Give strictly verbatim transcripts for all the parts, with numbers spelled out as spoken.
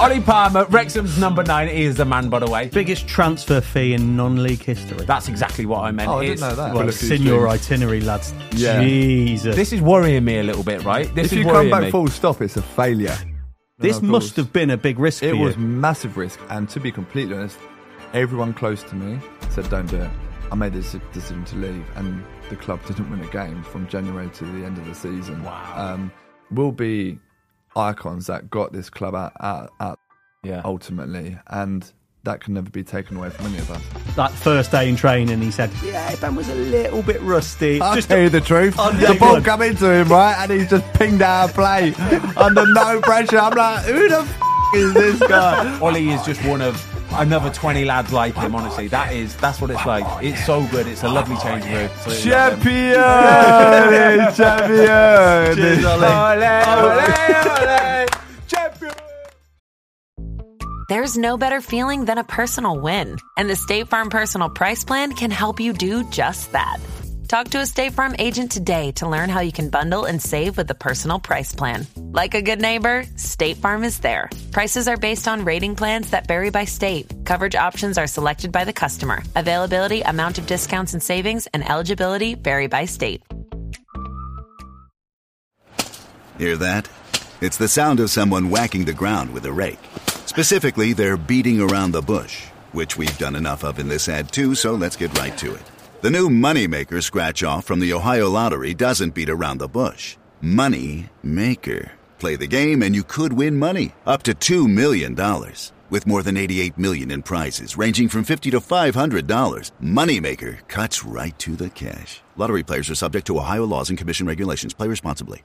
Ollie Palmer, Wrexham's number nine. He is the man, by the way. Biggest transfer fee in non-league history. That's exactly what I meant. Oh, I didn't know that. Well, it's in your itinerary, lads. Yeah. Jesus. This is worrying me a little bit, right? This if is you come back me. full stop, it's a failure. This must have been a big risk it for you. It was massive risk. And to be completely honest, everyone close to me said, don't do it. I made this decision to leave, and the club didn't win a game from January to the end of the season. Wow. Um, we'll be icons that got this club out, out, out yeah. ultimately, and that can never be taken away from any of us. That first day in training, he said, yeah, Ben was a little bit rusty. I'll just tell you the truth. The ball one. come into him, right, and he's just pinged out a play under no pressure. I'm like, who the f*** is this guy? Ollie is just one of... another twenty lads like him, honestly. That is, that's what it's like. It's so good. It's a lovely change of mood. Champion! Champion! Cheers, Ollie. Ollie, Ollie, Ollie. Champion! There's no better feeling than a personal win. And the State Farm Personal Price Plan can help you do just that. Talk to a State Farm agent today to learn how you can bundle and save with the Personal Price Plan. Like a good neighbor, State Farm is there. Prices are based on rating plans that vary by state. Coverage options are selected by the customer. Availability, amount of discounts and savings, and eligibility vary by state. Hear that? It's the sound of someone whacking the ground with a rake. Specifically, they're beating around the bush, which we've done enough of in this ad too, so let's get right to it. The new Moneymaker scratch-off from the Ohio Lottery doesn't beat around the bush. Moneymaker. Play the game and you could win money. Up to two million dollars. With more than eighty-eight million dollars in prizes ranging from fifty dollars to five hundred dollars, Moneymaker cuts right to the cash. Lottery players are subject to Ohio laws and commission regulations. Play responsibly.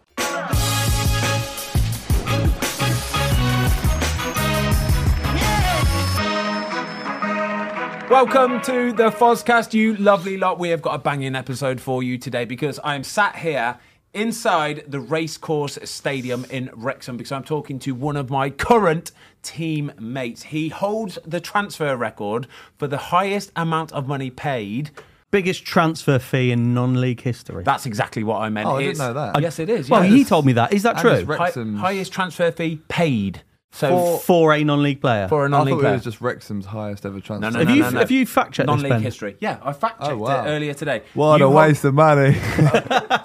Welcome to the Fozcast, you lovely lot. We have got a banging episode for you today because I am sat here inside the Racecourse Stadium in Wrexham because I'm talking to one of my current team mates. He holds the transfer record for the highest amount of money paid. Biggest transfer fee in non-league history. That's exactly what I meant. Oh, I didn't it's, know that. Yes, it is. Well, yes. He told me that. Is that true? Hi- highest transfer fee paid. So for, for a non-league player, for a non-league I player, it was just Wrexham's highest ever transfer. No, no, no, have you, no, no. Have you fact-checked non-league this, Ben? history? Yeah, I fact-checked oh, wow. it earlier today. What you a want... waste of money!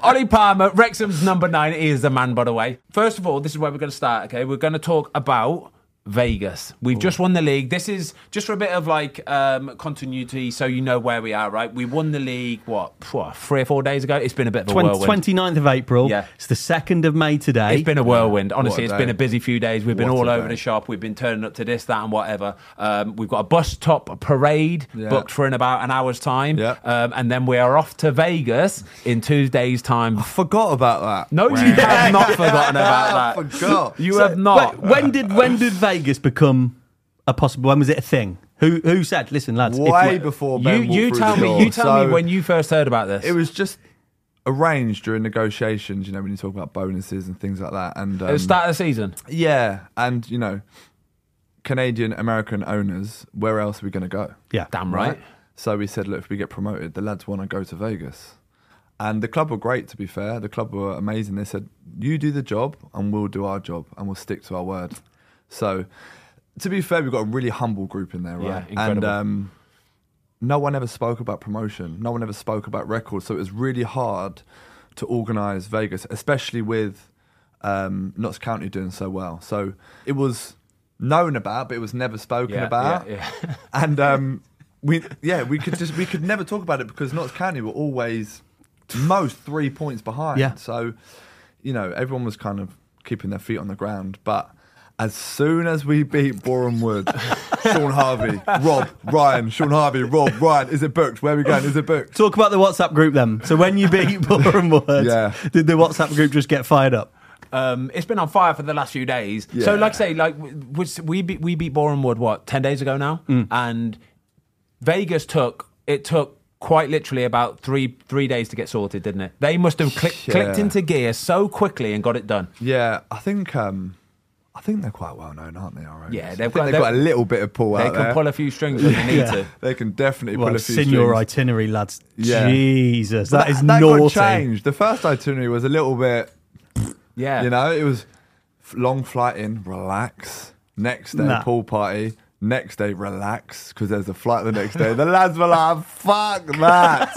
Ollie Palmer, Wrexham's number nine. He is the man, by the way. First of all, this is where we're going to start. Okay, we're going to talk about Vegas. We've Ooh. just won the league. This is just for a bit of like um, continuity, so you know where we are. Right, we won the league. What, what three or four days ago? It's been a bit of a whirlwind. twenty-ninth of April. Yeah, it's the second of May today. It's been a whirlwind. Honestly, it's been a busy few days. We've been all over the shop. We've been turning up to this, that, and whatever. Um, we've got a bus top parade yeah. booked for in about an hour's time, yeah. um, and then we are off to Vegas in two days' time. I forgot about that. No, you have not forgotten about that. I forgot. You so, have not. When, when did when did Vegas Vegas become a possible? When was it a thing? Who who said? Listen, lads. Way if, before Ben you, you tell me. Door. You tell so, me when you first heard about this. It was just arranged during negotiations. You know, when you talk about bonuses and things like that. And um, at the start of the season. Yeah, and you know, Canadian American owners. Where else are we going to go? Yeah, damn right. right. So we said, look, if we get promoted, the lads want to go to Vegas. And the club were great, to be fair. The club were amazing. They said, you do the job, and we'll do our job, and we'll stick to our word. So, to be fair, we've got a really humble group in there, right? Yeah, incredible. And um, no one ever spoke about promotion. No one ever spoke about records. So it was really hard to organise Vegas, especially with um, Notts County doing so well. So it was known about, but it was never spoken yeah, about. Yeah, yeah. and um, we, yeah, we could just we could never talk about it because Notts County were always most three points behind. Yeah. So, you know, everyone was kind of keeping their feet on the ground, but. As soon as we beat Boreham Wood, Sean Harvey, Rob, Ryan, Sean Harvey, Rob, Ryan, is it booked? Where are we going? Is it booked? Talk about the WhatsApp group then. So when you beat Boreham Wood, yeah. did the WhatsApp group just get fired up? Um, it's been on fire for the last few days. Yeah. So like I say, like we beat, we beat Boreham Wood, what, ten days ago now? Mm. And Vegas took, it took, quite literally about three three days to get sorted, didn't it? They must have click, yeah. clicked into gear so quickly and got it done. Yeah, I think... Um, I think they're quite well known, aren't they? All right. Yeah, they've, got, they've got a little bit of pull out there. They can pull a few strings when yeah. they need to. They can definitely well, pull a few strings. It's in your itinerary, lads. Yeah. Jesus, that, that is that naughty. That got changed. The first itinerary was a little bit, yeah. you know, it was long flight in, relax. Next day, nah. pool party. Next day, relax, because there's a flight the next day. The lads were like, fuck that.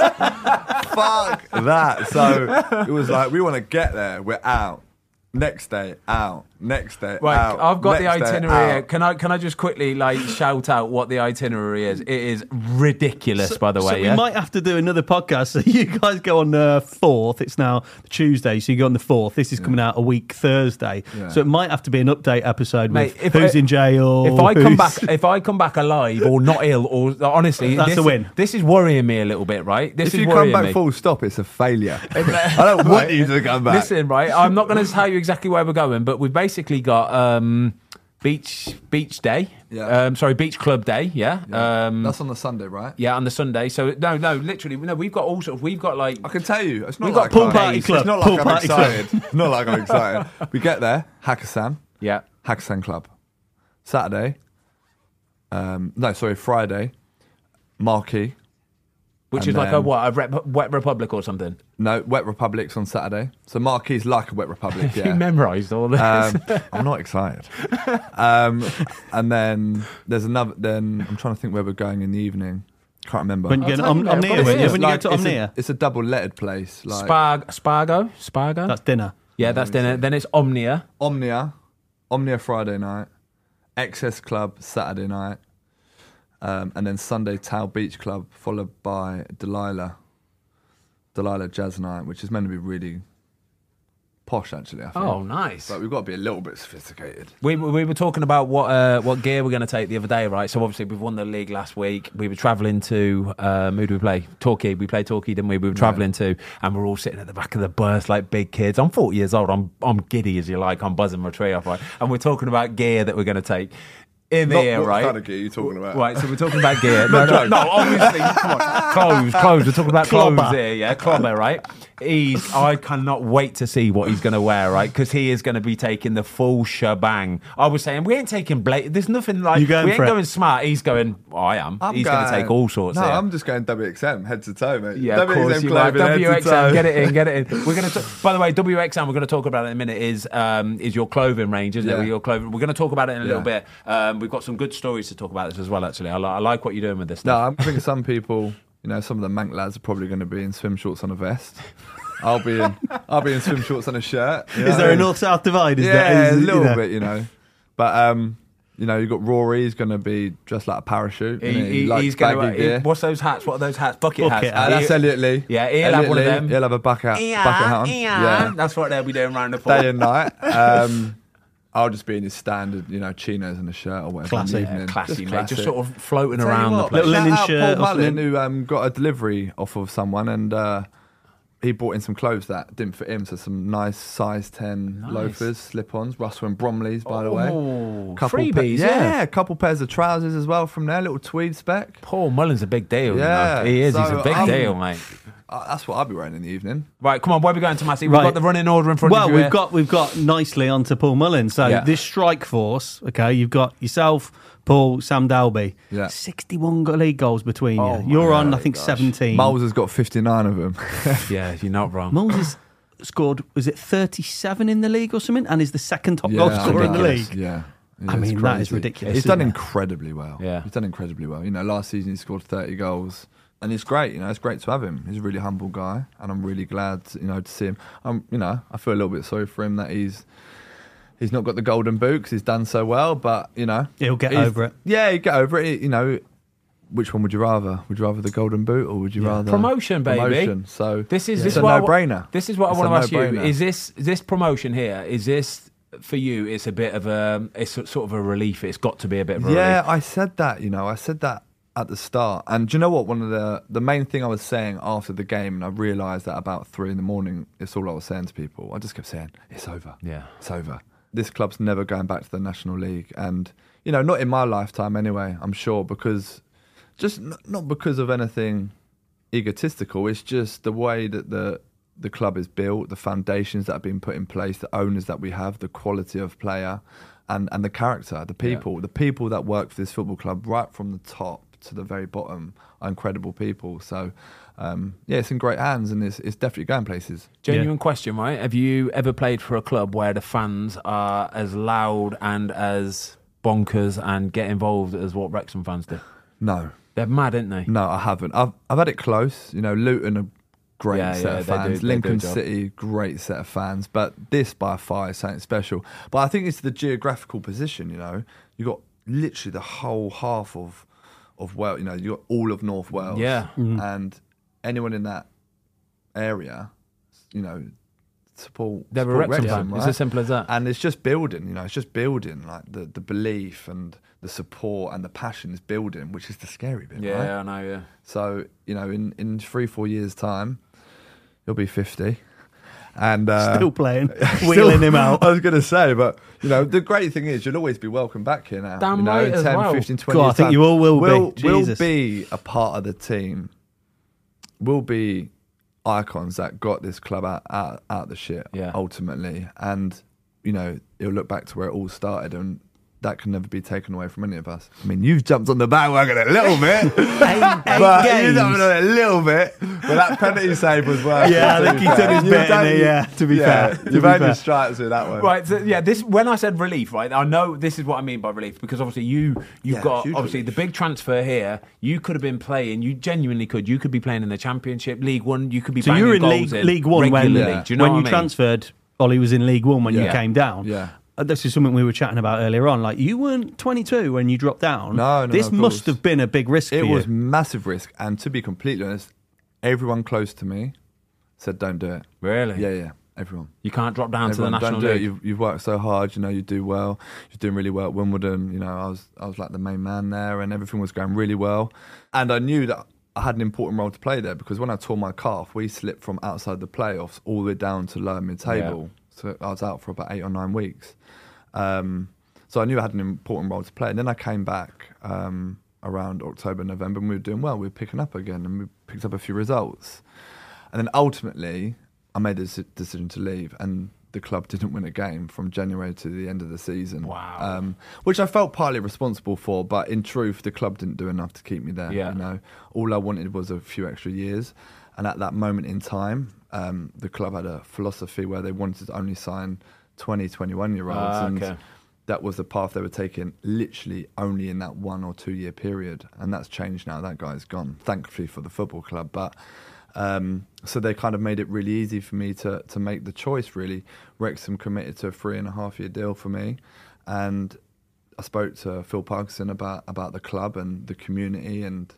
Fuck that. So it was like, we want to get there. We're out. Next day, out. Next day, right, out. I've got next the itinerary. Can I can I just quickly like shout out what the itinerary is? It is ridiculous, so, by the way. So we yeah? might have to do another podcast. So you guys go on the fourth. It's now Tuesday, so you go on the fourth. This is coming yeah. out a week Thursday, yeah. so it might have to be an update episode. Mate, with who's I, in jail. If I come back, if I come back alive or not ill, or honestly, that's this, a win. This is worrying me a little bit, right? This if is you come back me. full stop, it's a failure. I don't want you to come back. Listen, right? I'm not going to. Tell you exactly where we're going, but we've basically got um, beach beach day. Yeah. Um, sorry, beach club day. Yeah. yeah. Um, That's on the Sunday, right? Yeah, on the Sunday. So no, no, literally, no. We've got all sort of. We've got like. I can tell you, it's not. We've like got pool party club. It's not like pool I'm excited. Not like I'm excited. We get there, Hakkasan. Yeah. Hakkasan Club. Saturday. Um, no, sorry, Friday. Marquee. Which and is then, like a what, a rep, Wet Republic or something? No, Wet Republic's on Saturday. So Marquee's like a Wet Republic, yeah. You memorised all this. Um, I'm not excited. Um, and then there's another, then I'm trying to think where we're going in the evening. Can't remember. When you get to Omnia. When you go to Omnia. It's a double-lettered place. Like, Sparg- Spargo? Spargo? That's dinner. Yeah, that's dinner. See. Then it's Omnia. Omnia. Omnia Friday night. X S Club Saturday night. Um, and then Sunday, Tao Beach Club, followed by Delilah, Delilah Jazz Night, which is meant to be really posh, actually, I think. Oh, nice. But we've got to be a little bit sophisticated. We we were talking about what uh, what gear we're going to take the other day, right? So, obviously, we've won the league last week. We were travelling to, uh, who did we play? Torquay. We played Torquay, didn't we? We were travelling yeah. to, and we're all sitting at the back of the bus like big kids. I'm forty years old. I'm I'm giddy, as you like. I'm buzzing my tree off, right? And we're talking about gear that we're going to take. In the not, air, what right? What kind of gear are you talking about? Right, so we're talking about gear. No, no, no, obviously, come on. Clothes, clothes. We're talking about Clobber. clothes here, yeah? Clobber, right? He's, I cannot wait to see what he's going to wear, right? Because he is going to be taking the full shebang. I was saying, we ain't taking blatant. There's nothing like, we ain't going it. smart. He's going, oh, I am. I'm he's going to take all sorts of No, here. I'm just going W X M, head to toe, mate. Yeah, W X M, course you like. W X M, get it in, get it in. We're going to, By the way, W X M, we're going to talk about it in a minute, is um, is your clothing range, isn't yeah. it? Your clothing. We're going to talk about it in a yeah. little bit. Um, we've got some good stories to talk about this as well, actually. I, li- I like what you're doing with this stuff. No, I think some people... You know, some of the Manc lads are probably going to be in swim shorts on a vest. I'll be in, I'll be in swim shorts on a shirt. You know? Is there a north-south divide? Is yeah, there? Is, a little you know? bit, you know. But um, you know, you've got Rory. He's going to be dressed like a parachute. He, he, he likes he's baggy gonna, gear. He, what's those hats? What are those hats? Bucket, bucket hats. Uh, that's Elliot Lee. Yeah, he'll Elliot have one Lee, of them. He'll have a bucket hat. Yeah, bucket hat on. Yeah. yeah, that's what they'll be doing round the pool. Day and night. Um, I'll just be in his standard, you know, chinos and a shirt or whatever. Classy, yeah, classy, just mate. Classic. Just sort of floating Tell around what, the place. Little linen shirt. Paul Mullin, who um, got a delivery off of someone, and uh, he bought in some clothes that didn't fit him. So some nice size ten nice. loafers, slip-ons, Russell and Bromley's, by oh, the way. Oh, freebies, pa- yeah, yeah. A couple pairs of trousers as well from there, little tweed spec. Paul Mullin's a big deal. Yeah, you know? He is. So, he's a big um, deal, mate. Uh, that's what I'll be wearing in the evening. Right, come on, where are we going to, Matty? We've right. got the running order in front well, of you. Well, we've got, we've got nicely onto Paul Mullin. So yeah. this strike force, okay, you've got yourself, Paul, Sam Dalby. Yeah. sixty-one league goals between oh you. You're on, I think, gosh. seventeen. Moles has got fifty-nine of them. Yeah, you're not wrong. Moles has scored, was it thirty-seven in the league or something? And is the second top yeah, goal scorer in the league. Yeah. Yeah, I mean, that is ridiculous. He's done it? incredibly well. Yeah. He's done incredibly well. You know, last season he scored thirty goals. And it's great, you know, it's great to have him. He's a really humble guy, and I'm really glad, you know, to see him. Um, you know, I feel a little bit sorry for him that he's he's not got the golden boot because he's done so well, but, you know. He'll get over it. Yeah, he'll get over it, you know. Which one would you rather? Would you rather the golden boot or would you yeah. rather... Promotion, baby. Promotion, so this is, yeah. this it's a what no-brainer. I, this is what it's I want to ask you. Is this this promotion here, is this, for you, it's a bit of a, it's sort of a relief. It's got to be a bit of a yeah, relief. Yeah, I said that, you know, I said that. At the start. And do you know what? One of the the main thing I was saying after the game, and I realised that about three in the morning, it's all I was saying to people. I just kept saying, it's over. Yeah. It's over. This club's never going back to the National League. And, you know, not in my lifetime anyway, I'm sure, because just n- not because of anything egotistical. It's just the way that the the club is built, the foundations that have been put in place, the owners that we have, the quality of player and, and the character, the people, yeah. the people that work for this football club right from the top to the very bottom are incredible people. So um, yeah, it's in great hands, and it's, it's definitely going places. Genuine yeah. question, right? Have you ever played for a club where the fans are as loud and as bonkers and get involved as what Wrexham fans do? No. They're mad, aren't they? No, I haven't. I've I've had it close. You know, Luton are great yeah, set yeah, of fans. Do, Lincoln City, great set of fans. But this by far is something special. But I think it's the geographical position, you know. You've got literally the whole half of of Wales, you know, you've got all of North Wales. Yeah. Mm-hmm. And anyone in that area, you know, support, they're support Wrexham, right? It's as simple as that. And it's just building, you know, it's just building, like the, the belief and the support and the passion is building, which is the scary bit, yeah, right? Yeah, I know, yeah. So, you know, in, in three, four years' time, you'll be fifty. And uh, still playing, wheeling him out. I was going to say, but you know, the great thing is you'll always be welcome back here now. Damn you know, right, in ten, as well. fifteen, twenty God, I think time, you all will we'll, be. We'll be a part of the team. We'll be icons that got this club out out, out of the shit, yeah. ultimately. And, you know, it'll look back to where it all started, and that can never be taken away from any of us. I mean, you've jumped on the bandwagon a little bit. eight, eight but games. You've jumped on it a little bit. But that penalty save was worth it. Yeah, I think he took his bit in it, yeah, to be yeah, fair. You've only stripes with that one. Right, so, yeah, this, when I said relief, right, I know this is what I mean by relief, because obviously you, you've yeah, got, obviously, relief. The big transfer here, you could have been playing, you genuinely could, you could be playing in the Championship, League One, you could be so banging goals in. So you were in League, in League One when, yeah. you, know when you I mean? transferred, Ollie was in League One when yeah. you came down. Yeah. This is something we were chatting about earlier on. Like, you weren't twenty-two when you dropped down. No, no, This must have been a big risk. It was massive risk. And to be completely honest, everyone close to me said, don't do it. Really? Yeah, yeah. Everyone. You can't drop down everyone, to the National League. Don't do it. You've, you've worked so hard. You know, you do well. You're doing really well at Wimbledon. You know, I was, I was like the main man there, and everything was going really well. And I knew that I had an important role to play there, because when I tore my calf, we slipped from outside the playoffs all the way down to lower mid-table. Yeah. So I was out for about eight or nine weeks. Um, so I knew I had an important role to play. And then I came back um, around October, November, and we were doing well. We were picking up again, and we picked up a few results. And then ultimately, I made the decision to leave, and the club didn't win a game from January to the end of the season. Wow. Um, which I felt partly responsible for, but in truth, the club didn't do enough to keep me there. Yeah. You know, all I wanted was a few extra years. And at that moment in time, um, the club had a philosophy where they wanted to only sign twenty, twenty-one-year-olds. Ah, okay. And that was the path they were taking, literally only in that one or two-year period. And that's changed now. That guy's gone, thankfully, for the football club. But um, so they kind of made it really easy for me to, to make the choice, really. Wrexham committed to a three-and-a-half-year deal for me. And I spoke to Phil Parkinson about, about the club and the community and...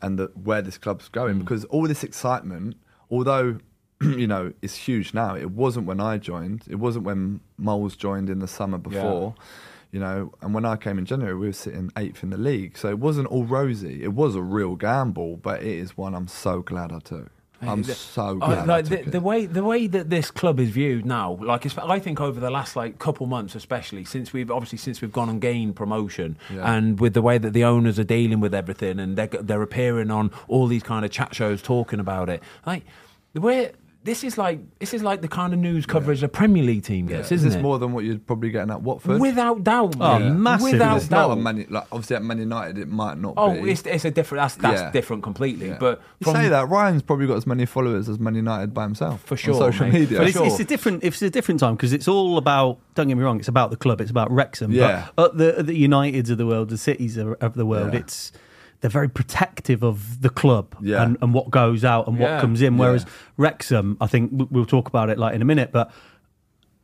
and the, where this club's going, mm. because all this excitement, although, you know, it's huge now, it wasn't when I joined, it wasn't when Moles joined in the summer before, yeah. you know, and when I came in January, we were sitting eighth in the league, so it wasn't all rosy. It was a real gamble, but it is one I'm so glad I took. I'm so glad. Like the, the way the way that this club is viewed now, like it's, I think over the last like couple months, especially since we've obviously since we've gone and gained promotion, yeah. and with the way that the owners are dealing with everything, and they're they're appearing on all these kind of chat shows talking about it, like the way. This is like this is like the kind of news coverage yeah. a Premier League team gets, yeah. isn't it? Is this more than what you're probably getting at Watford? Without doubt, mate. Oh, yeah. Massive. Without it's doubt. Not a Man, like, obviously, at Man United, it might not oh, be. Oh, it's, it's a different... That's, that's yeah. different completely. Yeah. But from, you say that, Ryan's probably got as many followers as Man United by himself. For sure, on social mate. media. But it's, sure. it's, a different, it's a different time, because it's all about... Don't get me wrong, it's about the club, it's about Wrexham. Yeah. But at the, at the Uniteds of the world, the cities of the world, yeah. it's... They're very protective of the club yeah. and, and what goes out and yeah. what comes in. Whereas yeah. Wrexham, I think we'll talk about it like in a minute, but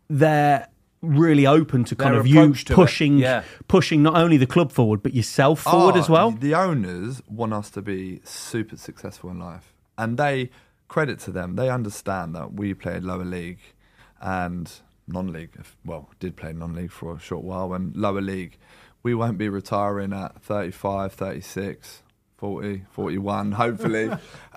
they're really open to kind their of you pushing, yeah. pushing not only the club forward, but yourself forward oh, as well. The owners want us to be super successful in life. And they, credit to them, they understand that we played lower league and non-league, well, did play non-league for a short while, and lower league. We won't be retiring at thirty-five, thirty-six, forty, forty-one, hopefully.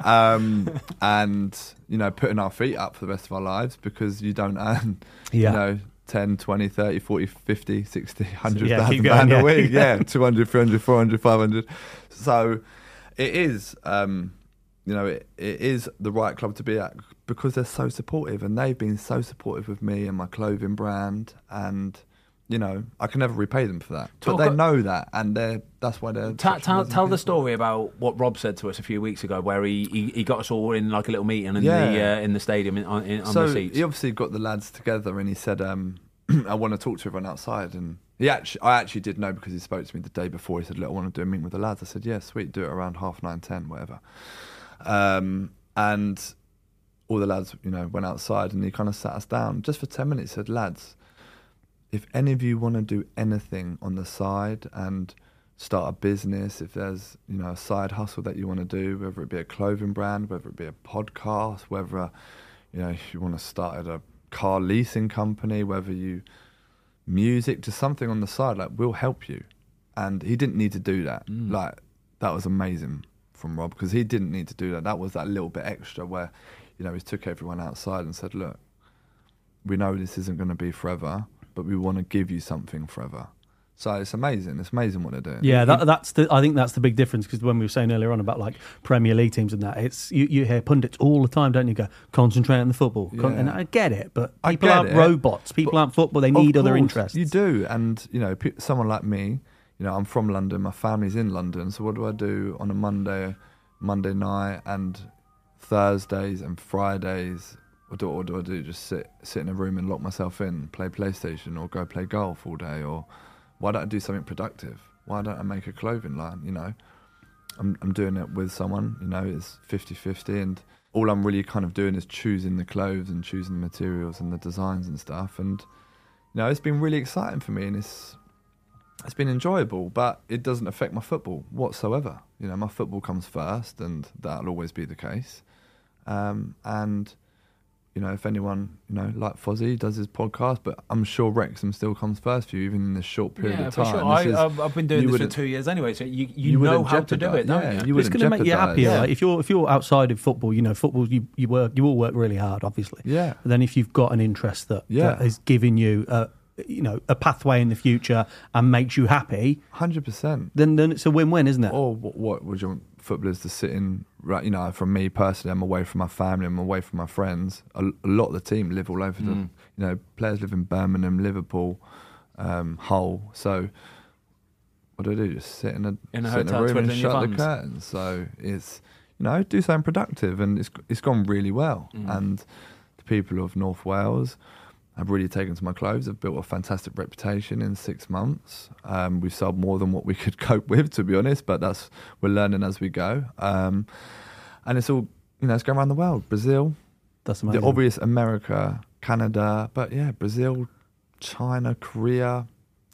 um, and, you know, putting our feet up for the rest of our lives, because you don't earn, yeah. you know, ten, twenty, thirty, forty, fifty, sixty, one hundred thousand so, yeah, keep going, yeah. a week. Yeah, two hundred, three hundred, four hundred, five hundred. So it is, um, you know, it, it is the right club to be at, because they're so supportive, and they've been so supportive with me and my clothing brand, and... You know, I can never repay them for that. Talk but they know that, and they're that's why they're... Ta- ta- tell the story about what Rob said to us a few weeks ago, where he, he, he got us all in like a little meeting in, yeah. the, uh, in the stadium in, on, in, on so the seats. He obviously got the lads together, and he said, um, I want to talk to everyone outside. And He actually, I actually did know because he spoke to me the day before. He said, look, I want to do a meet with the lads. I said, yeah, sweet, do it around half nine, ten, whatever. Um, and all the lads, you know, went outside and he kind of sat us down just for ten minutes, said, lads, if any of you want to do anything on the side and start a business, if there's, you know, a side hustle that you want to do, whether it be a clothing brand, whether it be a podcast, whether, a, you know, if you want to start at a car leasing company, whether you, music, just something on the side, like, we'll help you. And he didn't need to do that. Mm. Like, that was amazing from Rob because he didn't need to do that. That was that little bit extra where, you know, he took everyone outside and said, look, we know this isn't going to be forever, but we want to give you something forever. So it's amazing. It's amazing what they're doing. Yeah, that, that's the. I think that's the big difference because when we were saying earlier on about like Premier League teams and that, it's you, you hear pundits all the time, don't you? Go concentrate on the football, yeah. Con- and I get it, but people aren't it. robots. People but aren't football. They need other interests. You do, and you know, pe- someone like me, you know, I'm from London. My family's in London. So what do I do on a Monday, Monday night, and Thursdays and Fridays? What do, what do I do? Just sit sit in a room and lock myself in, play PlayStation, or go play golf all day, or why don't I do something productive? Why don't I make a clothing line? You know, I'm I'm doing it with someone, you know, it's fifty-fifty and all I'm really kind of doing is choosing the clothes and choosing the materials and the designs and stuff. And, you know, it's been really exciting for me and it's it's been enjoyable, but it doesn't affect my football whatsoever. You know, my football comes first and that'll always be the case. Um, and, you know, if anyone, you know, like Fozzie does his podcast, but I'm sure Wrexham still comes first for you, even in this short period yeah, of time. Sure. I, is, I've been doing this for two years anyway, so you, you, you know how to do it. Yeah, yeah. You it's going to make you happier. Yeah. Like, if you're if you're outside of football, you know, football, you, you work, you all work really hard, obviously. Yeah. But then if you've got an interest that, yeah. that is giving you a, you know, a pathway in the future and makes you happy, one hundred percent. Then then it's a win-win, isn't it? Or what, what would you want footballers to sit in? Right, you know, from me personally, I'm away from my family, I'm away from my friends. A, a lot of the team live all over mm. the, you know, players live in Birmingham, Liverpool, um, Hull. So what do I do? Just sit in a, in a, sit hotel, in a room and shut the curtains. So it's, you know, do something productive, and it's it's gone really well. Mm. And the people of North Wales have really taken to my clothes. I've built a fantastic reputation in six months. Um, we've sold more than what we could cope with, to be honest, but that's we're learning as we go. Um, and it's all, you know, it's going around the world. Brazil, that's amazing. The obvious America, Canada, but yeah, Brazil, China, Korea,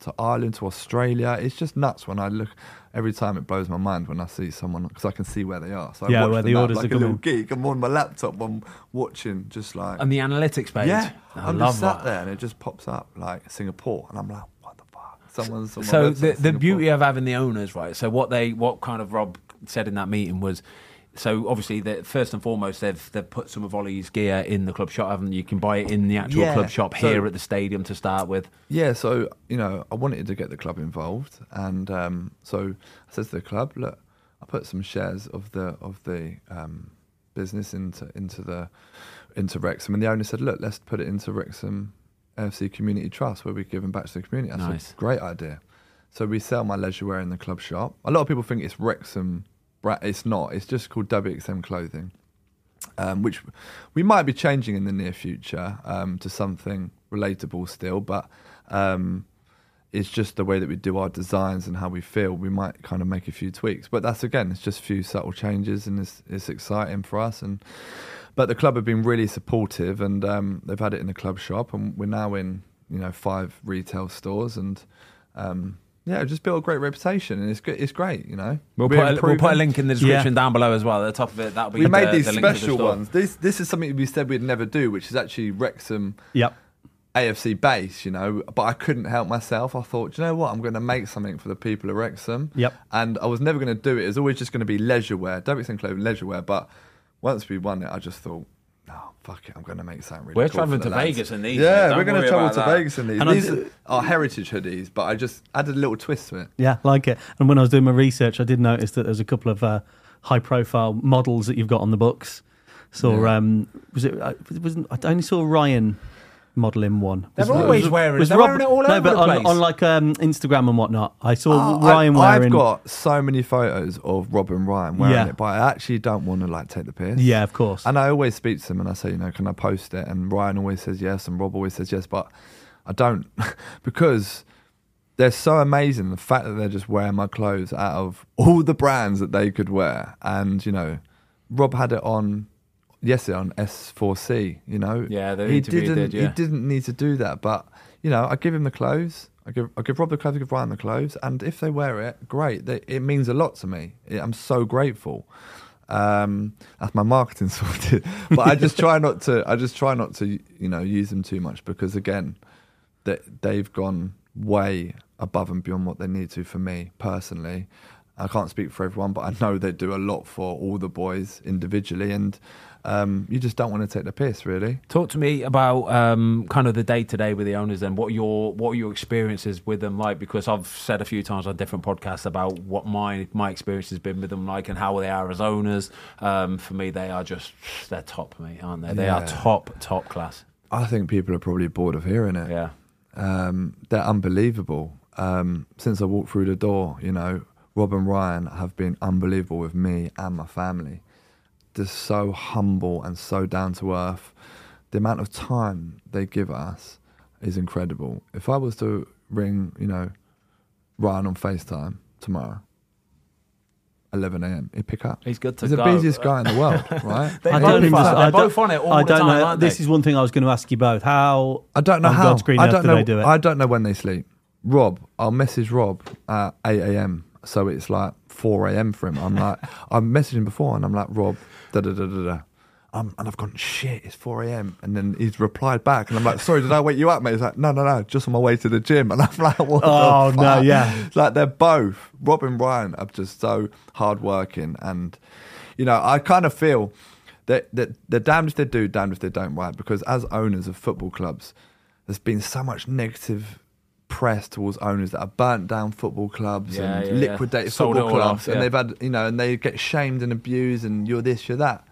to Ireland, to Australia. It's just nuts when I look. Every time it blows my mind when I see someone, because I can see where they are. So yeah, I watch where the orders like are a little geek. I'm on my laptop, I'm watching just like... And the analytics page. Yeah, oh, I'm I love just sat that. there and it just pops up like Singapore. And I'm like, what the fuck? Someone's someone So the, the beauty of having the owners, right? So what they, what kind of Rob said in that meeting was... So obviously, first and foremost, they've they've put some of Ollie's gear in the club shop, haven't you? You can buy it in the actual yeah, club shop so, here at the stadium to start with. Yeah, so, you know, I wanted to get the club involved. And um, so I said to the club, look, I put some shares of the of the um, business into into the into Wrexham. And the owner said, look, let's put it into Wrexham A F C Community Trust, where we're giving back to the community. I nice. said, great idea. So we sell my leisure wear in the club shop. A lot of people think it's Wrexham. It's not. It's just called W X M Clothing, um, which we might be changing in the near future um, to something relatable still, but um, it's just the way that we do our designs and how we feel. We might kind of make a few tweaks, but that's, again, it's just a few subtle changes, and it's, it's exciting for us. And but the club have been really supportive, and um, they've had it in the club shop, and we're now in, you know, five retail stores, and... Um, yeah, just built a great reputation, and it's good, it's great, you know. We'll put, a, we'll put a link in the description yeah. down below as well. At the top of it, that'll be we the, made these the special the ones. This this is something we said we'd never do, which is actually Wrexham yep. A F C base, you know. But I couldn't help myself. I thought, do you know what? I'm going to make something for the people of Wrexham. Yep. And I was never going to do it. It was always just going to be leisure wear, W X M Clothing leisure wear. But once we won it, I just thought, no, fuck it, I'm going to make something really We're cool travelling to lads. Vegas in these. Yeah, we're going to travel to that. Vegas in these. And these d- are heritage hoodies, but I just added a little twist to it. Yeah, like it. And when I was doing my research, I did notice that there's a couple of uh, high-profile models that you've got on the books. So, yeah. um, was it? I, wasn't, I only saw Ryan modelling one. Was, They're always was, wearing it. Was They're Rob, wearing it all no, over but the on, place. on like um, Instagram and whatnot. I saw oh, Ryan I, wearing... I've got so many photos of Rob and Ryan wearing yeah. it, but I actually don't want to like take the piss. Yeah, of course. And I always speak to them and I say, you know, can I post it? And Ryan always says yes and Rob always says yes, but I don't because they're so amazing. The fact that they're just wearing my clothes out of all the brands that they could wear. And, you know, Rob had it on yesterday on S four C, you know. Yeah, the he interview didn't, did, yeah. He didn't need to do that. But, you know, I give him the clothes. I give, I give Rob the clothes, I give Ryan the clothes. And if they wear it, great. They, it means a lot to me. I'm so grateful. Um, that's my marketing sorted. But I just try not to, I just try not to, you know, use them too much because, again, they, they've gone way above and beyond what they need to for me personally. I can't speak for everyone, but I know they do a lot for all the boys individually, and um, you just don't want to take the piss, really. Talk to me about um, kind of the day-to-day with the owners and what your what are your experiences with them like, because I've said a few times on different podcasts about what my, my experience has been with them like and how they are as owners. Um, for me, they are just, they're top, mate, aren't they? They yeah. are top, top class. I think people are probably bored of hearing it. Yeah. Um, they're unbelievable. Um, since I walked through the door, you know, Rob and Ryan have been unbelievable with me and my family. Just so humble and so down to earth. The amount of time they give us is incredible. If I was to ring, you know, Ryan on FaceTime tomorrow, eleven a.m. he'd pick up. He's good to He's go. He's the busiest guy in the world, right? They I don't think this, they're both on it all I the don't time, know. Aren't they? This is one thing I was going to ask you both. How I don't know on how. God's green earth do they do it? I don't know when they sleep. Rob, I'll message Rob at eight a.m. so it's like four a.m. for him. I'm like, I've messaged him before and I'm like, Rob, da da da da da. Um, and I've gone, shit, it's four a.m. And then he's replied back and I'm like, sorry, did I wake you up, mate? He's like, no, no, no, just on my way to the gym. And I'm like, what oh, the fuck? Oh, no, yeah. It's like, they're both, Rob and Ryan are just so hardworking. And, you know, I kind of feel that, that they're damned if they do, damned if they don't, right? Because as owners of football clubs, there's been so much negative press towards owners that have burnt down football clubs yeah, and yeah, liquidated yeah. football clubs off, yeah. and they've had, you know, and they get shamed and abused and you're this, you're that.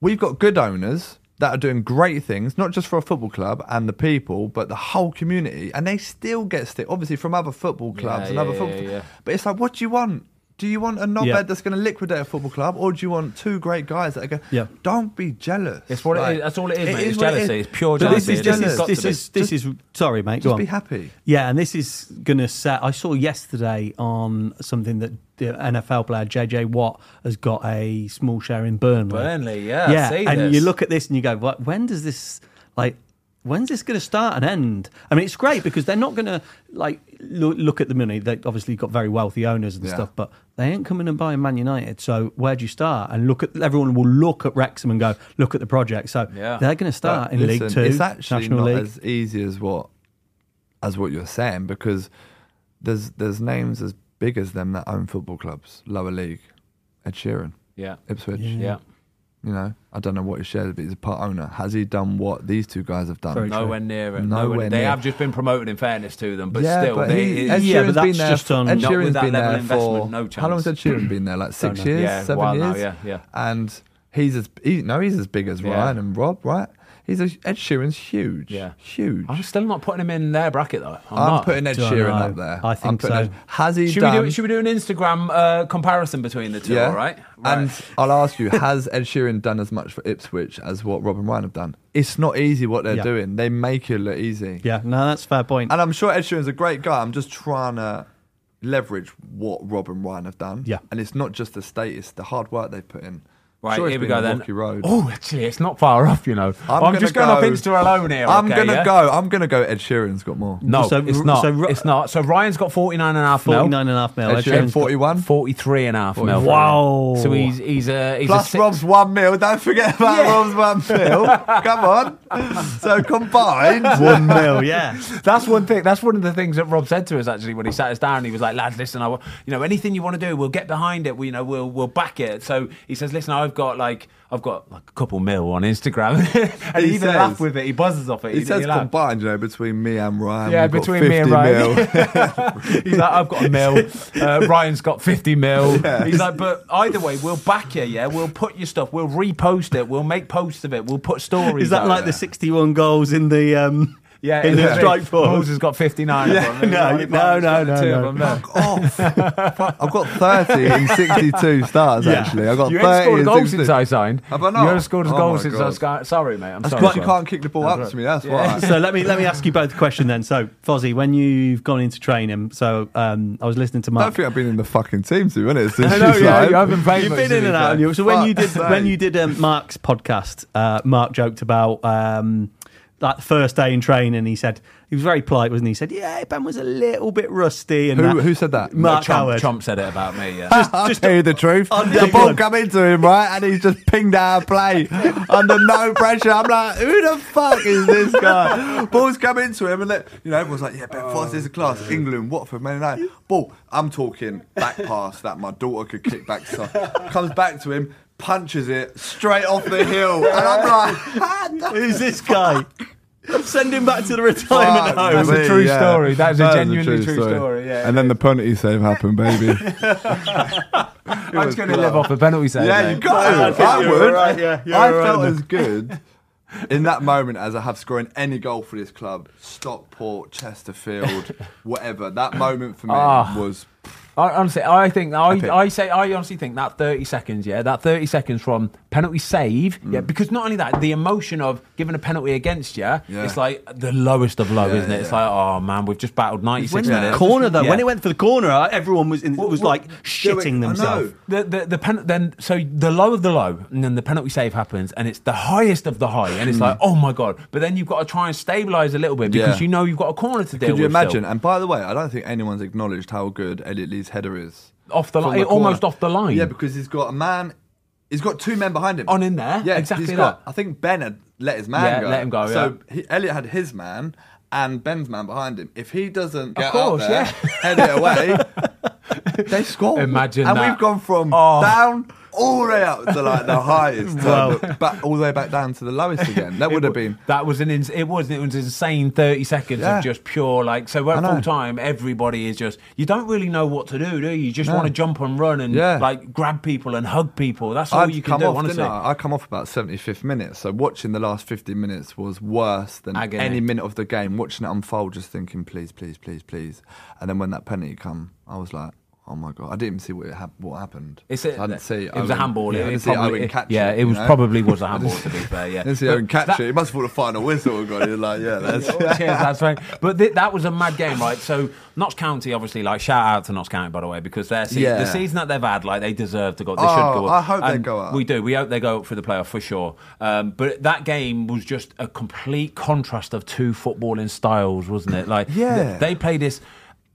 We've got good owners that are doing great things, not just for a football club and the people, but the whole community, and they still get stick, obviously, from other football clubs yeah, and yeah, other football. Yeah, yeah. But it's like, what do you want? Do you want a knobhead yeah. that's going to liquidate a football club, or do you want two great guys that are going? Yeah. Don't be jealous. It's what like, it is. That's all it is. It mate. Is it's jealousy. It is. It's pure but jealousy. This is this, this is this just, is sorry, mate. Go just on. Be happy. Yeah, and this is going to set. I saw yesterday on something that the N F L player J J Watt has got a small share in Burnley. Burnley, yeah, yeah. I see and this. You look at this and you go, what, when does this like? When's this going to start and end? I mean, it's great because they're not going to like lo- look at the money. They obviously got very wealthy owners and yeah. stuff, but they ain't coming and buying Man United. So where do you start? And look at everyone will look at Wrexham and go, look at the project. So yeah. they're going to start but in listen, League Two, it's actually National not League. As easy as what as what you're saying because there's there's names as big as them that own football clubs, lower league, Ed Sheeran, yeah, Ipswich, yeah. yeah. You know, I don't know what his share is, but he's a part owner. Has he done what these two guys have done? Very Nowhere true. Near it. Nowhere, Nowhere near. They have just been promoted, in fairness to them, but yeah, still. But they, he, Ed yeah, but that's been there, just on... Ed Sheeran's been there for... No chance. How long has Ed Sheeran been there? Like six years? Yeah, seven well, years? No, yeah, yeah. And he's as... He, no, he's as big as yeah. Ryan and Rob, right? He's a, Ed Sheeran's huge. Yeah. Huge. I'm still not putting him in their bracket, though. I'm, I'm not. putting Ed Sheeran up there. I think so. Ed, has he should done... We do, should we do an Instagram uh, comparison between the two, yeah. all right? right? And I'll ask you, has Ed Sheeran done as much for Ipswich as what Rob and Ryan have done? It's not easy what they're yeah. doing. They make it look easy. Yeah, no, that's a fair point. And I'm sure Ed Sheeran's a great guy. I'm just trying to leverage what Rob and Ryan have done. Yeah. And it's not just the status, the hard work they put in. Right, sure here we go then. Road. Oh, actually, it's not far off, you know. I'm, I'm just go, going up Insta alone here. I'm okay, going to yeah? go. I'm going to go. Ed Sheeran's got more. No, so, it's not. So, it's not. So Ryan's got forty-nine and a half mil. forty-nine and a half mil. Ed, Ed Sheeran's forty-one. forty-three and a half mil. Wow. So he's he's a... He's Plus a six. Rob's one mil. Don't forget about yeah. Rob's one mil. Come on. So combined. One mil, yeah. That's one thing. That's one of the things that Rob said to us, actually, when he sat us down. He was like, lads, listen, I, you know, anything you want to do, we'll get behind it. We, you know, we'll, we'll back it. So he says, listen, I I've got like I've got like a couple mil on Instagram, and he, he even laughs with it. He buzzes off it. He, he says he combined, you know, between me and Ryan. Yeah, between me and Ryan. He's like, I've got a mil. Uh, Ryan's got fifty mil. Yeah. He's like, but either way, we'll back you. Yeah, we'll put your stuff. We'll repost it. We'll make posts of it. We'll put stories. Is that out like there. The sixty-one goals in the? Um... Yeah, in the strike force. Moles has got fifty-nine yeah, of them. No, no, no, no, no, two no. Of them, no. Fuck off. I've got thirty in sixty-two starts, yeah. Actually. I've got you thirty scored a goal since I signed. Have I not? You haven't scored a oh goal since God. I signed. Sorry, mate. I'm that's sorry. But you can't kick the ball that's up right. to me. That's yeah. why. So let me let me ask you both a question then. So, Fozzie, when you've gone into training, so um, I was listening to Mark. I don't think I've been in the fucking team too, isn't it? Since I know, you yeah, you haven't played You've been in and out. So when you did when you did Mark's podcast, Mark joked about... Like the first day in training, he said, he was very polite, wasn't he? He said, yeah, Ben was a little bit rusty. And who, that, who said that? Mark no, Trump, Howard. Trump said it about me, yeah. just, just tell you the truth. The ball come into him, right? And he's just pinged out a play under no pressure. I'm like, who the fuck is this guy? Ball's come into him, and let, you know, everyone's like, yeah, Ben Foster is a class. Yeah. England, Watford, Man United. Ball, I'm talking back pass that my daughter could kick back. So comes back to him. Punches it straight off the hill, and I'm like, "Who's this guy? Send him back to the retirement home." That's a true yeah. story. That is that a genuinely is a true, true story. story. Yeah, and then the penalty save happened, baby. I was, was going to live off the penalty save. Yeah, mate. You got to. I, I would. Right, yeah, I right. felt as good in that moment as I have scoring any goal for this club, Stockport, Chesterfield, whatever. That moment for me oh. was. I honestly, I think I, I say I honestly think that thirty seconds, yeah, that thirty seconds from penalty save, mm. yeah, because not only that, the emotion of giving a penalty against you, yeah. it's like the lowest of low, yeah, isn't it? Yeah. It's like, oh man, we've just battled ninety-six minutes. Corner though, yeah. when it went for the corner, everyone was in, what, was like what, shitting it, themselves. The the, the pen, then so the low of the low, and then the penalty save happens, and it's the highest of the high, and it's like, oh my god! But then you've got to try and stabilise a little bit because yeah. you know you've got a corner to deal with. Could you imagine? Still. And by the way, I don't think anyone's acknowledged how good Elliot Lee's header is off the line, almost off the line. Yeah, because he's got a man, he's got two men behind him. On in there, yeah, exactly. He's got, I think Ben had let his man yeah, go. Yeah, let him go. So yeah. he, Elliot had his man and Ben's man behind him. If he doesn't of get course, out there, yeah. head it away, they score. Imagine and that. And we've gone from oh. down all the way up to like the highest, well, but all the way back down to the lowest again. That would have been. That was an. Ins- it was. It was an insane thirty seconds yeah. of just pure like. So at full time, everybody is just. You don't really know what to do, do you? You just yeah. want to jump and run and yeah. like grab people and hug people. That's all I'd you can do. Off, honestly, I? I come off about seventy-fifth minute. So watching the last fifteen minutes was worse than Agony. Any minute of the game. Watching it unfold, just thinking, please, please, please, please. And then when that penalty come, I was like. Oh my god! I didn't even see what it ha- what happened. It's a, I didn't see. It Owen, was a handball. Yeah, I didn't see Owen catch it. Yeah, it was know? Probably was a handball to be fair. Yeah, I didn't see Owen catch that, it. He must have thought the final whistle. And got it. Like yeah, that's oh, cheers, that's right. But th- that was a mad game, right? So Notts County, obviously, like shout out to Notts County by the way because their season, yeah. the season that they've had, like they deserve to go. They oh, should go up. I hope and they go up. We do. We hope they go up for the playoff for sure. Um, but that game was just a complete contrast of two footballing styles, wasn't it? Like yeah. they, they play this.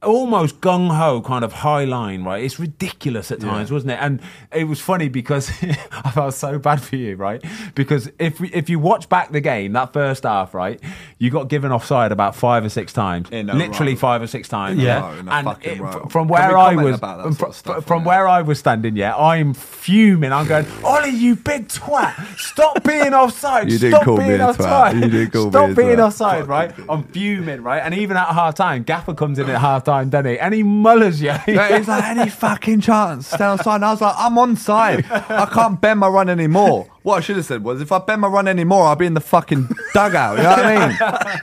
Almost gung-ho kind of high line, right? It's ridiculous at times, yeah. wasn't it? And it was funny because I felt so bad for you, right? Because if we, if you watch back the game, that first half, right, you got given offside about five or six times. Yeah, no, literally right. five or six times. Yeah. No, and it, right. from where I was fr- stuff, from yeah. where I was standing, yeah, I'm fuming. I'm going, Ollie, you big twat. Stop being offside. You didn't call me a twat. You didn't call me a twat. Stop being offside, right? I'm fuming, right? And even at half time, Gaffer comes in at half time. Doesn't he? And he mullers you. Yeah, he's like, any fucking chance, stay on side. And I was like, I'm on side. I can't bend my run anymore. What I should have said was, if I bend my run anymore, I'll be in the fucking dugout. You know what I mean?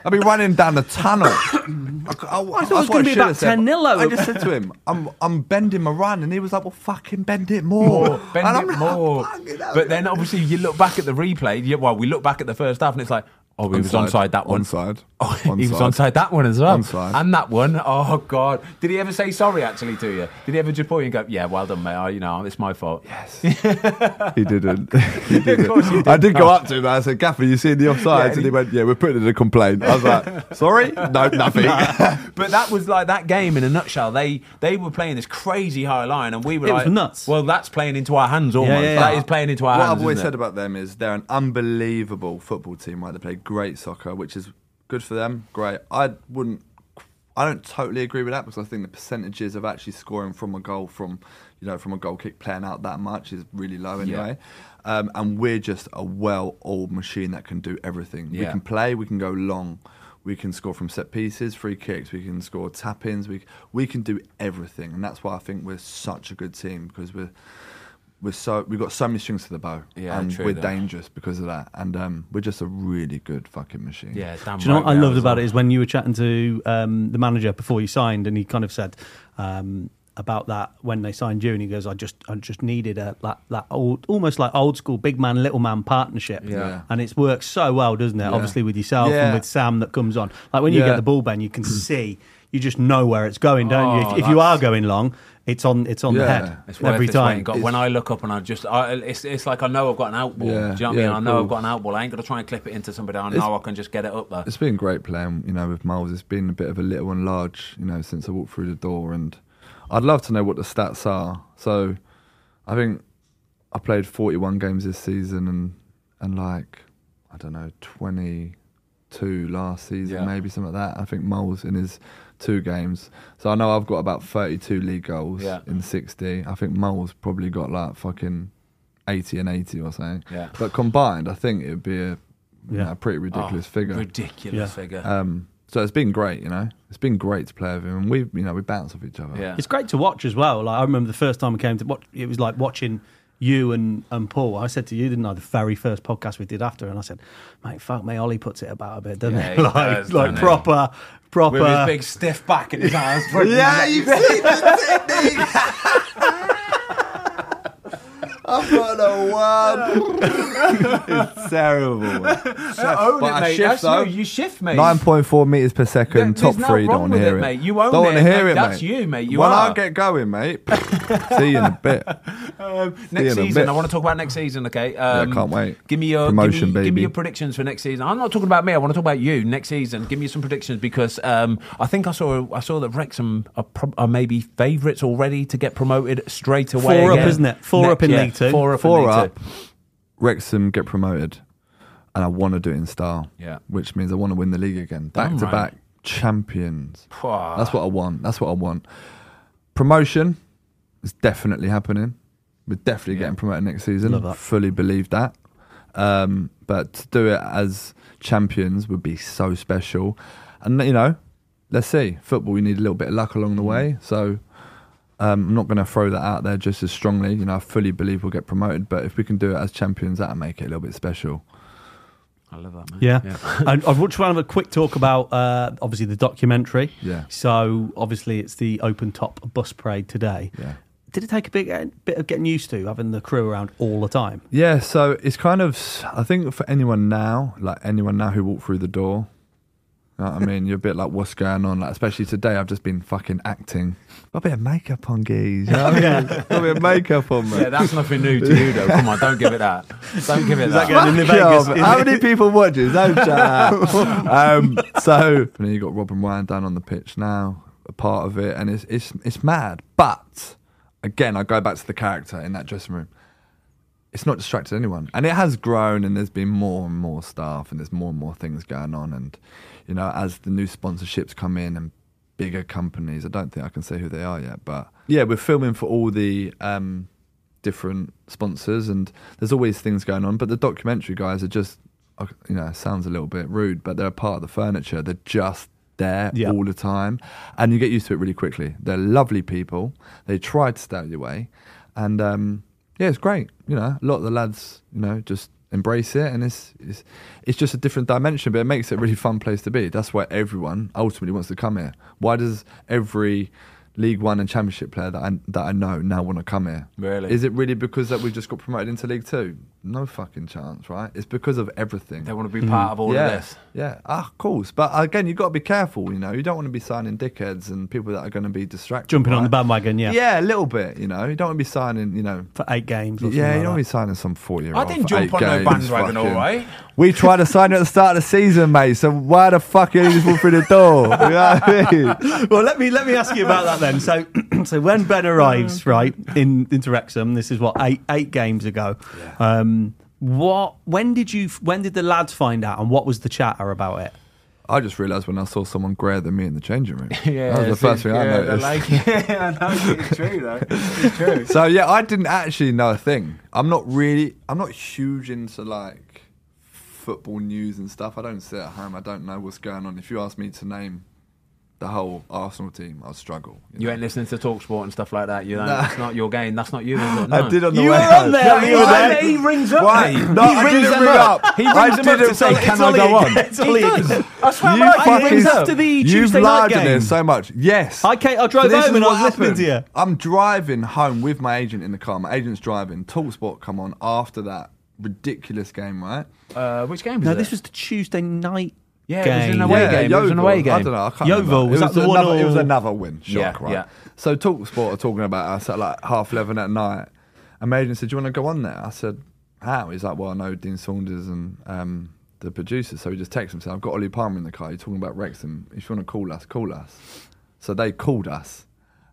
I'll be running down the tunnel. I, I, I thought it was going to be about ten nil. I just said to him, I'm I'm bending my run. And he was like, well, fucking bend it more. more bend and I'm it like, more. But then obviously you look back at the replay. Yeah, well, we look back at the first half and it's like, oh, he was onside that one. Onside. Oh, he was onside that one as well. Onside. And that one. Oh, God. Did he ever say sorry, actually, to you? Did he ever just point and go, yeah, well done, mate. I, you know, it's my fault. Yes. He didn't. He didn't. Of course he did. I did go up to him and I said, Gaffer, you seen the offsides? Yeah, and, he, and he went, yeah, we're putting in a complaint. I was like, sorry? No, nothing. Nah. But that was like that game in a nutshell. They they were playing this crazy high line and we were it like, was nuts. Well, that's playing into our hands almost. Yeah, yeah, yeah. That is playing into our what hands. What I've always said it? about them is they're an unbelievable football team, right? They play great soccer, which is good for them. Great. I wouldn't. I don't totally agree with that because I think the percentages of actually scoring from a goal from, you know, from a goal kick playing out that much is really low anyway. Yeah. Um, and we're just a well-oiled machine that can do everything. Yeah. We can play. We can go long. We can score from set pieces, free kicks. We can score tap-ins. We we can do everything, and that's why I think we're such a good team because we're. we're so we've got so many strings to the bow, yeah, and true, we're though. dangerous because of that. And um, we're just a really good fucking machine. Yeah, damn. Do you know what I loved about it is when you were chatting to um, the manager before you signed, and he kind of said um, about that when they signed you, and he goes, "I just, I just needed a that that old, almost like old school big man little man partnership." Yeah, and it's worked so well, doesn't it? Yeah. Obviously with yourself yeah. and with Sam that comes on. Like when you yeah. get the ball, Ben, you can see. You just know where it's going, don't oh, you? If, if you are going long, it's on. It's on yeah. the head it's every it's time. Got, when I look up and I just, I, it's it's like I know I've got an out ball. Yeah, do you know what yeah, I mean? I know cool. I've got an out ball. I ain't gonna try and clip it into somebody. I know it's, I can just get it up there. It's been great playing, you know, with Miles. It's been a bit of a little and large, you know, since I walked through the door. And I'd love to know what the stats are. So I think I played forty-one games this season, and and like I don't know twenty-two last season, yeah. maybe something like that. I think Miles in his two games. So I know I've got about thirty-two league goals yeah. in sixty. I think Mole's probably got like fucking eighty and eighty or something. Yeah. But combined, I think it would be a, yeah. know, a pretty ridiculous oh, figure. Ridiculous yeah. figure. Um, so it's been great, you know. It's been great to play with him. And we, you know, we bounce off each other. Yeah. It's great to watch as well. Like I remember the first time I came to watch, it was like watching you and, and Paul. I said to you, didn't I, the very first podcast we did after, and I said, mate, fuck me, Ollie puts it about a bit, doesn't yeah, he? Like, does, like doesn't proper, it? proper. With his big stiff back in his ass. Yeah, you've seen the technique. I've got a one. It's terrible. Own it, mate. Shift, though, you shift, mate. nine point four metres per second, there, top three, don't want to hear it. Mate. You own don't it, want to hear mate. it, mate. That's you, mate. You when are. I get going, mate, see you in a bit. Um, next season, I want to talk about next season, okay? Um, yeah, I can't wait. Give me your promotion, give me, baby. Give me your predictions for next season. I'm not talking about me. I want to talk about you next season. Give me some predictions because um, I think I saw I saw that Wrexham are, pro- are maybe favourites already to get promoted straight away. Four again. up, isn't it? Four next, up in yeah, League Two. Four up. Four in up. League Two. Wrexham get promoted, and I want to do it in style. Yeah, which means I want to win the league again, back to back champions. Pwah. That's what I want. That's what I want. Promotion is definitely happening. We're definitely yeah. getting promoted next season. Fully believe that. Um, but to do it as champions would be so special. And, you know, let's see. Football, we need a little bit of luck along the way. So um, I'm not going to throw that out there just as strongly. You know, I fully believe we'll get promoted. But if we can do it as champions, that'll make it a little bit special. I love that, mate. Yeah. yeah. And I want to have a quick talk about, uh, obviously, the documentary. Yeah. So, obviously, it's the open-top bus parade today. Yeah. Did it take a big bit of getting used to having the crew around all the time? Yeah, so it's kind of, I think for anyone now, like anyone now who walked through the door, you know what I mean, you're a bit like, what's going on? Like, especially today, I've just been fucking acting. Got a bit of makeup on, geez. You know what I mean? yeah. Got a bit of makeup on, man. Yeah, that's nothing new to you, though. Come on, don't give it that. Don't give it that. that Vegas, How many people watch it? Don't shut up. Um, so, you know, you've got Rob and Ryan down on the pitch now, a part of it, and it's it's it's mad, but... Again, I go back to the character in that dressing room. It's not distracted anyone. And it has grown, and there's been more and more staff, and there's more and more things going on. And, you know, as the new sponsorships come in and bigger companies, I don't think I can say who they are yet. But, yeah, we're filming for all the um, different sponsors, and there's always things going on. But the documentary guys are just, you know, it sounds a little bit rude, but they're a part of the furniture. They're just... there yep. all the time, and you get used to it really quickly. They're lovely people. They try to stay out of your way, and um, yeah, it's great. You know, a lot of the lads, you know, just embrace it, and it's it's it's just a different dimension, but it makes it a really fun place to be. That's why everyone ultimately wants to come here. Why does every League One and Championship player that I that I know now want to come here? Really? Is it really because that we've just got promoted into League Two? No fucking chance, right? It's because of everything. They want to be mm. part of all yeah. of this. Yeah, ah, of course. But again, you've got to be careful, you know. You don't want to be signing dickheads and people that are going to be distracted. Jumping right? on the bandwagon, yeah. Yeah, a little bit, you know. You don't want to be signing, you know. For eight games or something. Yeah, you don't like want to be signing some forty-year-old. I didn't jump on no bandwagon, all right? We tried to sign you at the start of the season, mate, so why the fuck are you just walking through the door? You know what I mean? Well, let me, let me ask you about that then. So, so when Ben arrives, right, in into Wrexham, this is what eight eight games ago. Yeah. Um, what? When did you? When did the lads find out? And what was the chatter about it? I just realised when I saw someone greyer than me in the changing room. yeah, that was the first thing yeah, I noticed. Like, yeah, I know it's true though. It's true. So yeah, I didn't actually know a thing. I'm not really. I'm not huge into like football news and stuff. I don't sit at home. I don't know what's going on. If you ask me to name the whole Arsenal team, I'd struggle. You, you know? Ain't listening to TalkSport and stuff like that. You know, nah. It's not your game. That's not you. No. I did on the you way. Were on there. You were on there. He rings up. Why? No, he I didn't ring up. up. He rings I him up to say, "Can I go on?" It's Ollie. I swear, you I fucking rings up to the Tuesday night game. You've lied to me so much. Yes, I can't. I drove home and I was listening to you. I'm driving home with my agent in the car. My agent's driving. TalkSport come on after that ridiculous game, right? Uh, which game was it? No, this was the Tuesday night. Yeah, game. It was an away yeah, game. Yeovil. It was an away game. I don't know. I can't Yeovil, remember. Was it was that the another, one? Or... It was another win. Shock, yeah, right? Yeah. So TalkSport are talking about us at like half eleven at night. And Maiden said, "Do you want to go on there?" I said, "How?" He's like, "Well, I know Dean Saunders and um, the producer." So he just texted him, said, "I've got Ollie Palmer in the car. He's talking about Wrexham. If you want to call us, call us." So they called us,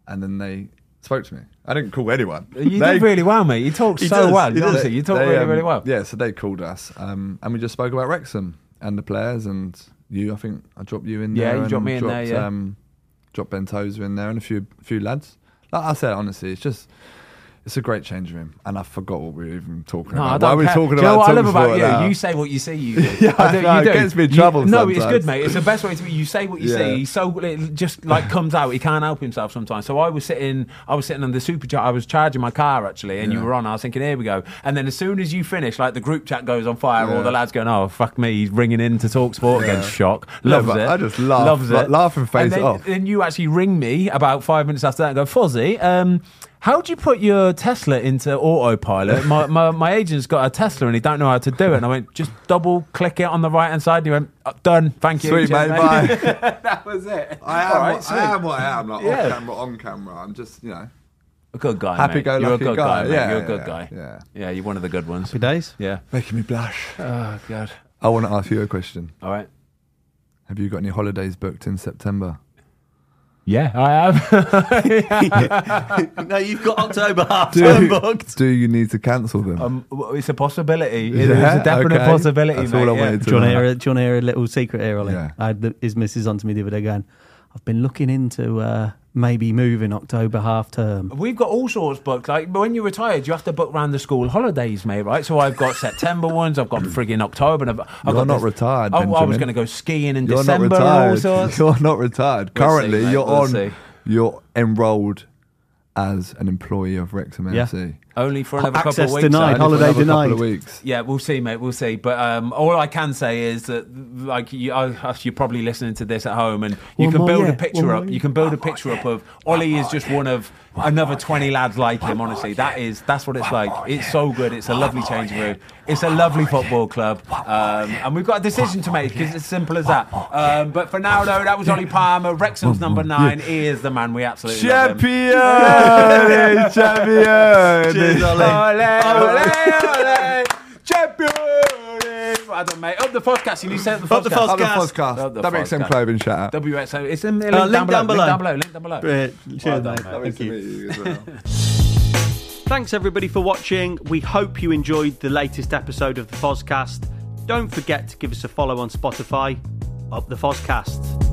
and then they spoke to me. I didn't call anyone. You they, did really well, mate. You talked so does, well. Honestly, you talked really, um, really well. Yeah. So they called us, um, and we just spoke about Wrexham. And the players and you, I think I dropped you in there. Yeah, you dropped me dropped, in there. Yeah, um, dropped Ben Tozer in there and a few few lads. Like I said, honestly, it's just it's a great change of him. And I forgot what we were even talking no, about. Why are we talking do about? You know what I love about you? Now? You say what you see. You do. yeah, I do, no, you do. It gets me in trouble. You, no, it's good, mate. It's the best way to be. You say what you yeah. see. He's so it just like comes out. He can't help himself sometimes. So I was sitting, I was sitting on the super chat. I was charging my car actually, and yeah. you were on. I was thinking, here we go. And then as soon as you finish, like the group chat goes on fire. Yeah. All the lads going, "Oh fuck me, he's ringing in to talk sport yeah. again." Shock. Loves no, it. I just laugh. Loves it. Laugh and face and then, it off. Then you actually ring me about five minutes after that and go, "Fozzie, um, how do you put your Tesla into autopilot? My, my my agent's got a Tesla and he don't know how to do it." And I went, "Just double click it on the right hand side." And he went, "Oh, done. Thank you." Sweet, mate. Bye. That was it. I am, right, what, I am what I am. Like yeah. off camera, on camera. I'm just, you know. A good guy, Happy mate. Go You're lucky a good guy. guy yeah, You're a good yeah, guy. Yeah. yeah, you're one of the good ones. Happy days. Yeah. Making me blush. Oh, God. I want to ask you a question. All right. Have you got any holidays booked in September? Yeah, I have. No, you've got October half term booked. Do you need to cancel them? Um, it's a possibility. It's yeah, a definite okay. possibility. That's mate. all I yeah. wanted to do. You want to hear a, do you want to hear a little secret here, Ollie? Yeah. I had his missus on to me the other day going, "I've been looking into uh, maybe moving October half term." We've got all sorts booked. Like when you're retired, you have to book round the school holidays, mate. Right? So I've got September ones. I've got frigging October. And I've, I've you're got not this, retired. Oh, I was going to go skiing in you're December. Not and all sorts. You're not retired. We'll Currently, see, you're we'll on. See. You're enrolled as an employee of Wrexham yeah. F C. Only for another Access couple of weeks. Denied. Holiday denied. Of weeks. Yeah, we'll see, mate. We'll see. But um, all I can say is that, like, you, I, you're probably listening to this at home, and you can, more, yeah. up, you can build a picture up. You can build a picture up of Ollie is just one of one another twenty lads like him. Honestly, that is that's what it's like. It's so good. It's a lovely change of mood. It's a lovely football club, um, and we've got a decision to make because it's as simple as that. Um, but for now, though, that was Ollie Palmer, Wrexham's number nine. He is the man. We absolutely love him. Champion, champion. Ole, ole, ole, champion! I don't mate. Up the podcast. You need to say up the podcast. Up the podcast. Up the podcast. W X M Clothing shout out. W X M. It's in the link, uh, link down, down, below. down below. Link down below. Link down below. Well, well, mate. Thank you. you as well. Thanks everybody for watching. We hope you enjoyed the latest episode of the Fozcast. Don't forget to give us a follow on Spotify. Up the Fozcast.